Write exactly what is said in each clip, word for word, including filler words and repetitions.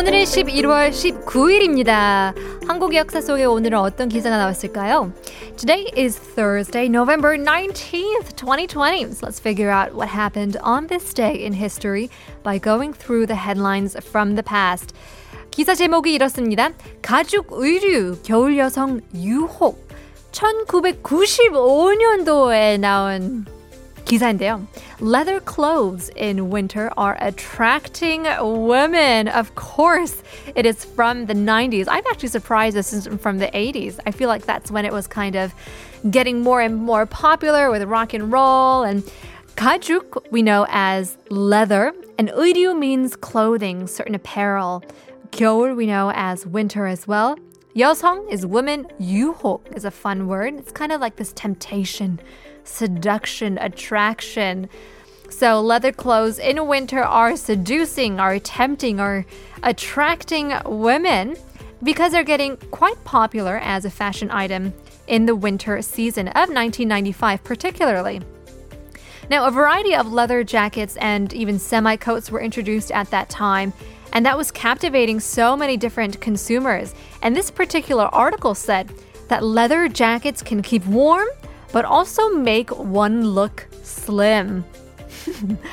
오늘은 십일월 십구일입니다. 한국 역사 속에 오늘은 어떤 기사가 나왔을까요? Today is Thursday, November nineteenth, twenty twenty. So let's figure out what happened on this day in history by going through the headlines from the past. 기사 제목이 이렇습니다. 가죽 의류, 겨울 여성 유혹. 천구백구십오년도에 나온 기사인데요. Leather clothes in winter are attracting women. Of course, it is from the nineties. I'm actually surprised this isn't from the eighties. I feel like that's when it was kind of getting more and more popular with rock and roll. And 가죽, we know as leather. And 의류 means clothing, certain apparel. 겨울, we know as winter as well. 여성 is woman. 유혹 is a fun word. It's kind of like this temptation, seduction, attraction. So leather clothes in winter are seducing, are tempting, are attracting women because they're getting quite popular as a fashion item in the winter season of nineteen ninety-five particularly. Now, a variety of leather jackets and even semi-coats were introduced at that time. And that was captivating so many different consumers. And this particular article said that leather jackets can keep warm, but also make one look slim.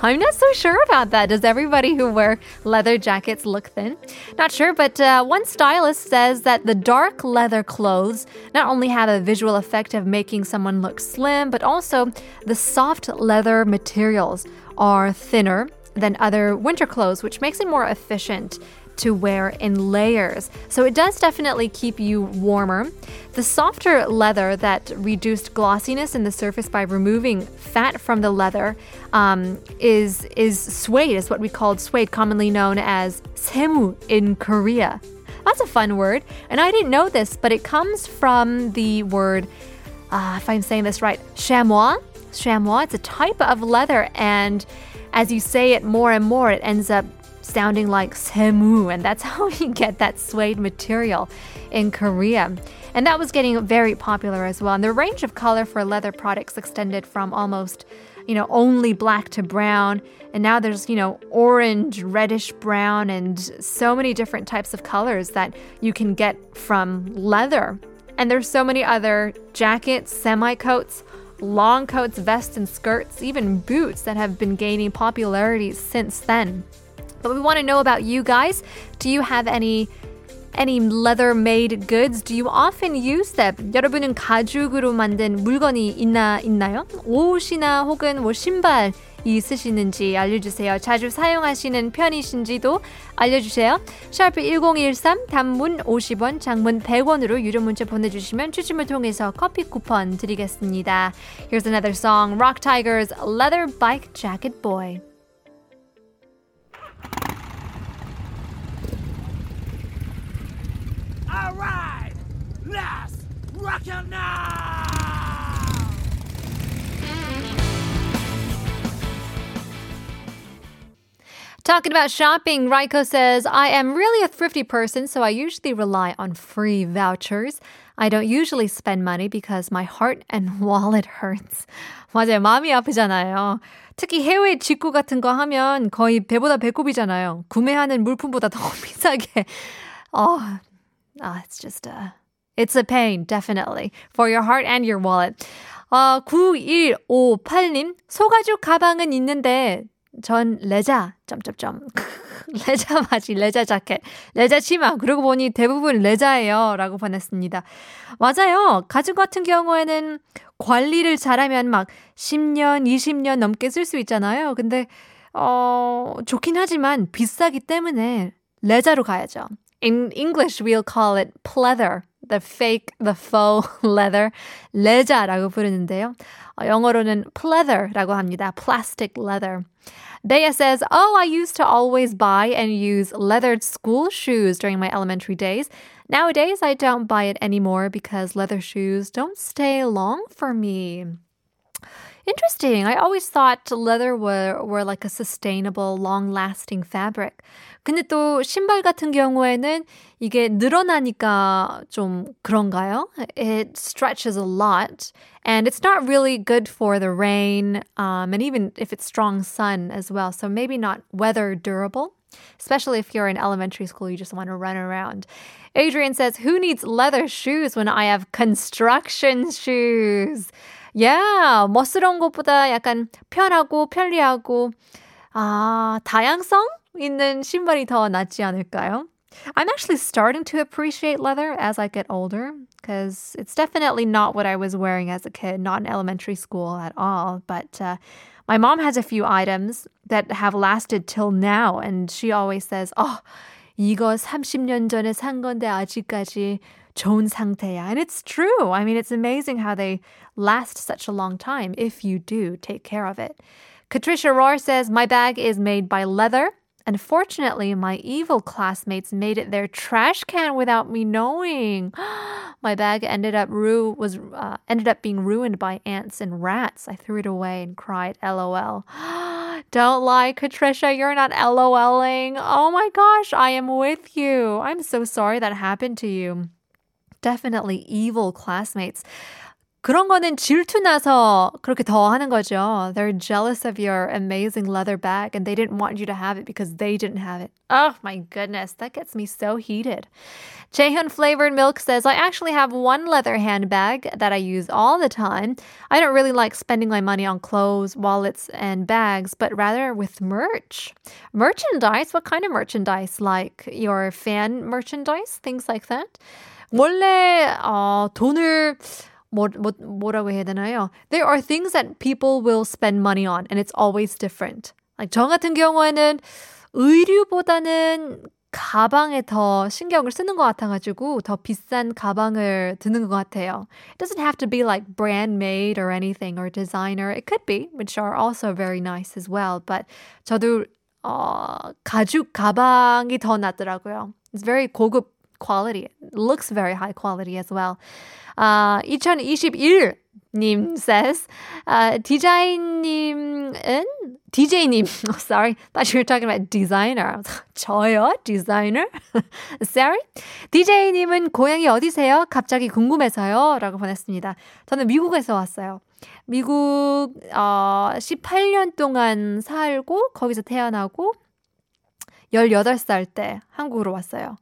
I'm not so sure about that. Does everybody who wear leather jackets look thin? Not sure, but uh, one stylist says that the dark leather clothes not only have a visual effect of making someone look slim, but also the soft leather materials are thinner than other winter clothes, which makes it more efficient to wear in layers. So it does definitely keep you warmer. The softer leather that reduced glossiness in the surface by removing fat from the leather um, is is suede, is what we called suede, commonly known as semu in Korea. That's a fun word, and I didn't know this, but it comes from the word, uh, if I'm saying this right, chamois. Chamois, it's a type of leather, and as you say it more and more, it ends up sounding like semu, and that's how you get that suede material in Korea. And that was getting very popular as well. And the range of color for leather products extended from almost, you know, only black to brown. And now there's, you know, orange, reddish brown, and so many different types of colors that you can get from leather. And there's so many other jackets, semi-coats, long coats, vests, and skirts, even boots that have been gaining popularity since then. But we want to know about you guys. Do you have any any leather-made goods? Do you often use them? 여러분은 가죽으로 만든 물건이 있나 있나요? 옷이나 혹은 뭐 신발 있으시는지 알려주세요. 자주 사용하시는 편이신지도 알려주세요. 샤프 일공일삼, 단문 오십 원, 장문 백 원으로 유료 문자 보내주시면 추첨을 통해서 커피 쿠폰 드리겠습니다. Here's another song, Rock Tiger's Leather Bike Jacket Boy. All right, let's rock it now! Talking about shopping, Raiko says, I am really a thrifty person, so I usually rely on free vouchers. I don't usually spend money because my heart and wallet hurts. 맞아요. 마음이 아프잖아요. 특히 해외 직구 같은 거 하면 거의 배보다 배꼽이잖아요. 구매하는 물품보다 더 비싸게. Oh, oh it's just a, it's a pain, definitely, for your heart and your wallet. Uh, 구일오팔, 소가죽 가방은 있는데 전 레자, 점점점. 레자 바지, 레자 자켓, 레자 치마, 그러고 보니 대부분 레자예요. 라고 보냈습니다. 맞아요. 가죽 같은 경우에는 관리를 잘하면 막 십 년, 이십 년 넘게 쓸 수 있잖아요. 근데, 어, 좋긴 하지만 비싸기 때문에 레자로 가야죠. In English, we'll call it pleather. The fake, the faux leather, 레자라고 부르는데요. 어, 영어로는 pleather라고 합니다. Plastic leather. Bea says, oh, I used to always buy and use leathered school shoes during my elementary days. Nowadays, I don't buy it anymore because leather shoes don't stay long for me. Interesting. I always thought leather were, were like a sustainable, long-lasting fabric. 근데 또 신발 같은 경우에는 이게 늘어나니까 좀 그런가요? It stretches a lot, and it's not really good for the rain, um, and even if it's strong sun as well, so maybe not weather durable. Especially if you're in elementary school, you just want to run around. Adrian says, who needs leather shoes when I have construction shoes? Yeah, 멋스러운 것보다 약간 편하고 편리하고 아, 다양성 있는 신발이 더 낫지 않을까요? I'm actually starting to appreciate leather as I get older because it's definitely not what I was wearing as a kid, not in elementary school at all. But uh, my mom has a few items that have lasted till now, and she always says, oh, 이거 삼십 년 전에 산 건데 아직까지 좋은 상태야. And it's true. I mean, it's amazing how they last such a long time if you do take care of it. Katricia Rohr says, my bag is made by leather. Unfortunately, my evil classmates made it their trash can without me knowing. My bag ended up ru- was uh, ended up being ruined by ants and rats. I threw it away and cried, LOL. Don't lie, Katricia, you're not LOLing. Oh my gosh, I am with you. I'm so sorry that happened to you. Definitely evil classmates. 그런 거는 질투 나서 그렇게 더 하는 거죠. They're jealous of your amazing leather bag and they didn't want you to have it because they didn't have it. Oh my goodness, that gets me so heated. Jaehun Flavored Milk says, I actually have one leather handbag that I use all the time. I don't really like spending my money on clothes, wallets, and bags, but rather with merch. Merchandise? What kind of merchandise? Like your fan merchandise? Things like that? 원래 어, 돈을... 뭐, 뭐, 뭐라고 해야 되나요? There are things that people will spend money on and it's always different. Like 저 같은 경우에는 의류보다는 가방에 더 신경을 쓰는 것 같아가지고 더 비싼 가방을 드는 것 같아요. It doesn't have to be like brand made or anything or designer. It could be, which are also very nice as well. But 저도 어, 가죽 가방이 더 낫더라고요. It's very 고급 quality. It looks very high quality as well. Uh, twenty twenty-one 님 says, uh, 디제이님은, 디제이님, oh, sorry, thought you were talking about designer. 저요? Designer? Sorry? 디제이님은 고향이 어디세요? 갑자기 궁금해서요. 라고 보냈습니다. 저는 미국에서 왔어요. 미국 어, 십팔 년 동안 살고 거기서 태어나고 열여덟 살 때 한국으로 왔어요.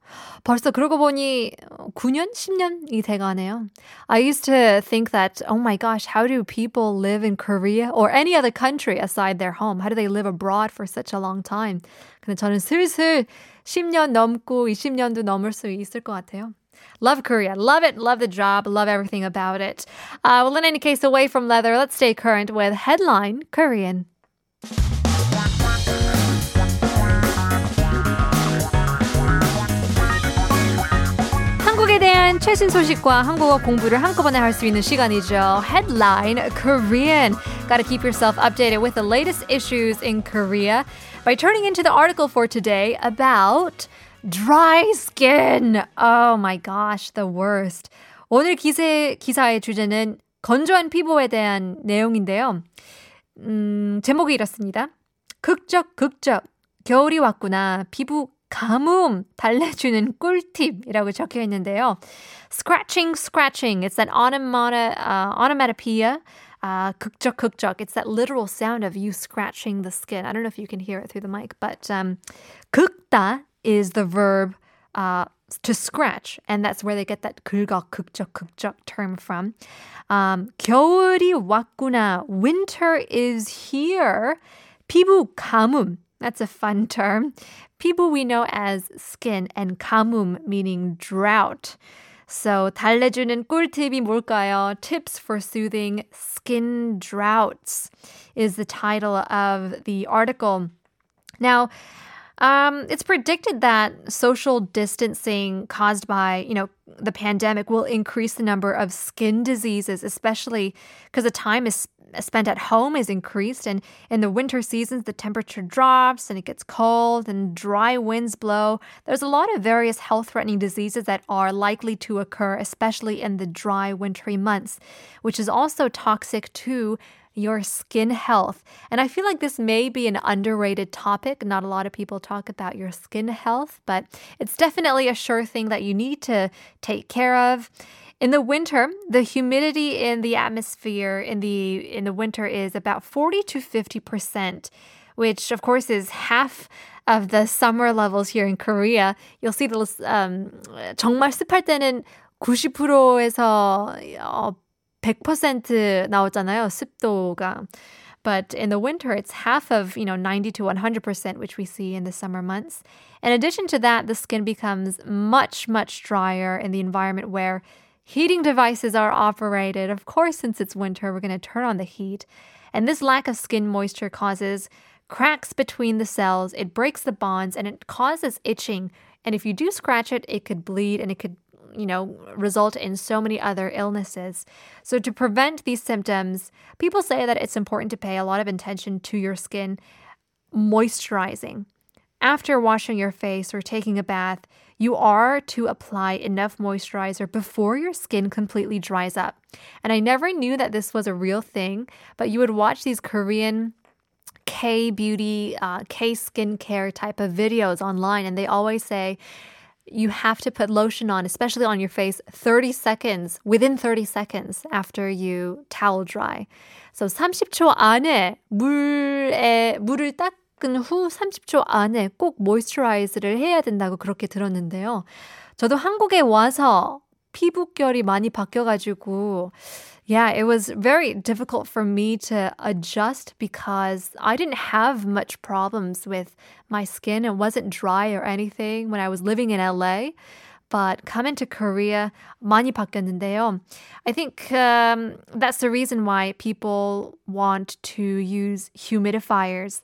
벌써 그러고 보니 구 년, 십 년이 돼가네요. I used to think that, oh my gosh, how do people live in Korea or any other country aside their home? How do they live abroad for such a long time? 근데 저는 슬슬 십 년 넘고 이십 년도 넘을 수 있을 것 같아요. Love Korea. Love it. Love the job. Love everything about it. Uh, well, in any case, away from leather, let's stay current with Headline Korean. 한국에 대한 최신 소식과 한국어 공부를 한꺼번에 할 수 있는 시간이죠. Headline Korean. Gotta keep yourself updated with the latest issues in Korea by turning into the article for today about dry skin. Oh my gosh, the worst. 오늘 기세, 기사의 주제는 건조한 피부에 대한 내용인데요. 음, 제목이 이렇습니다. 긁적긁적 겨울이 왔구나. 피부 가뭄 달래주는 꿀팁이라고 적혀 있는데요. Scratching, scratching. It's that onomata, uh, onomatopoeia. Uh, 긁적, 긁적. It's that literal sound of you scratching the skin. I don't know if you can hear it through the mic, but um, 긁다 is the verb uh, to scratch, and that's where they get that 긁적, 긁적, 긁적 term from. Um, 겨울이 왔구나. Winter is here. 피부 가뭄. That's a fun term. 피부 we know as skin and 가뭄 meaning drought. So 달래주는 꿀팁이 뭘까요? Tips for soothing skin droughts is the title of the article. Now, um, it's predicted that social distancing caused by, you know, the pandemic will increase the number of skin diseases, especially because the time is spent at home is increased, and in the winter seasons the temperature drops and it gets cold and dry winds blow. There's a lot of various health-threatening diseases that are likely to occur, especially in the dry wintry months, which is also toxic to your skin health. And I feel like this may be an underrated topic. Not a lot of people talk about your skin health, but it's definitely a sure thing that you need to take care of. In the winter, the humidity in the atmosphere in the in the winter is about forty to fifty percent, which of course is half of the summer levels here in Korea. You'll see the um, 정말 습할 때는 구십 퍼센트에서 어, 백 퍼센트 나오잖아요, 습도가. But in the winter, it's half of, you know, ninety to one hundred percent, which we see in the summer months. In addition to that, the skin becomes much, much drier in the environment where heating devices are operated. Of course, since it's winter, we're going to turn on the heat. And this lack of skin moisture causes cracks between the cells. It breaks the bonds and it causes itching. And if you do scratch it, it could bleed and it could, you know, result in so many other illnesses. So to prevent these symptoms, people say that it's important to pay a lot of attention to your skin moisturizing. After washing your face or taking a bath, you are to apply enough moisturizer before your skin completely dries up. And I never knew that this was a real thing, but you would watch these Korean K-beauty, uh, K-skincare type of videos online, and they always say, you have to put lotion on, especially on your face, thirty seconds, within thirty seconds after you towel dry. So 삼십 초 안에, 물에, 물을 닦은 후 삼십 초 안에 꼭 모이스처라이즈를 해야 된다고 그렇게 들었는데요. 저도 한국에 와서 피부결이 많이 바뀌어가지고 Yeah, it was very difficult for me to adjust because I didn't have much problems with my skin. It wasn't dry or anything when I was living in L A. But coming to Korea, 많이 바뀌었는데요. I think um, that's the reason why people want to use humidifiers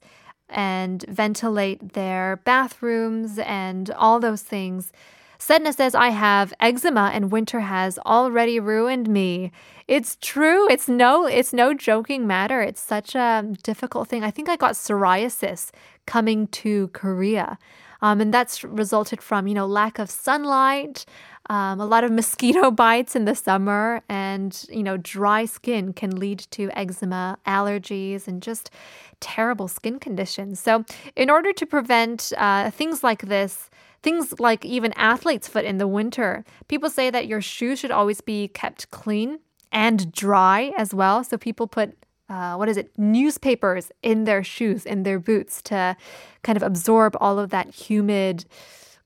and ventilate their bathrooms and all those things. Sedna says, I have eczema and winter has already ruined me. It's true. It's no, it's no joking matter. It's such a difficult thing. I think I got psoriasis coming to Korea. Um, and that's resulted from, you know, lack of sunlight, um, a lot of mosquito bites in the summer. And, you know, dry skin can lead to eczema, allergies, and just terrible skin conditions. So in order to prevent uh, things like this, things like even athlete's foot in the winter, people say that your shoes should always be kept clean and dry as well. So people put, uh, what is it, newspapers in their shoes, in their boots to kind of absorb all of that humid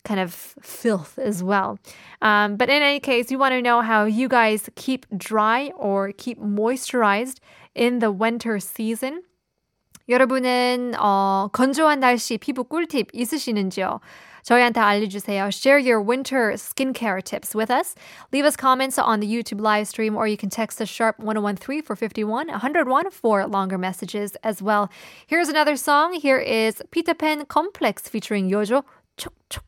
kind of filth as well. Um, but in any case, you want to know how you guys keep dry or keep moisturized in the winter season. 여러분은 어, 건조한 날씨 피부 꿀팁 있으시는지요? 저희한테 알려주세요. Share your winter skincare tips with us. Leave us comments on the YouTube live stream, or you can text us sharp one oh one three for fifty-one, one oh one for longer messages as well. Here's another song. Here is Pita Pen Complex featuring Yojo. 촉촉.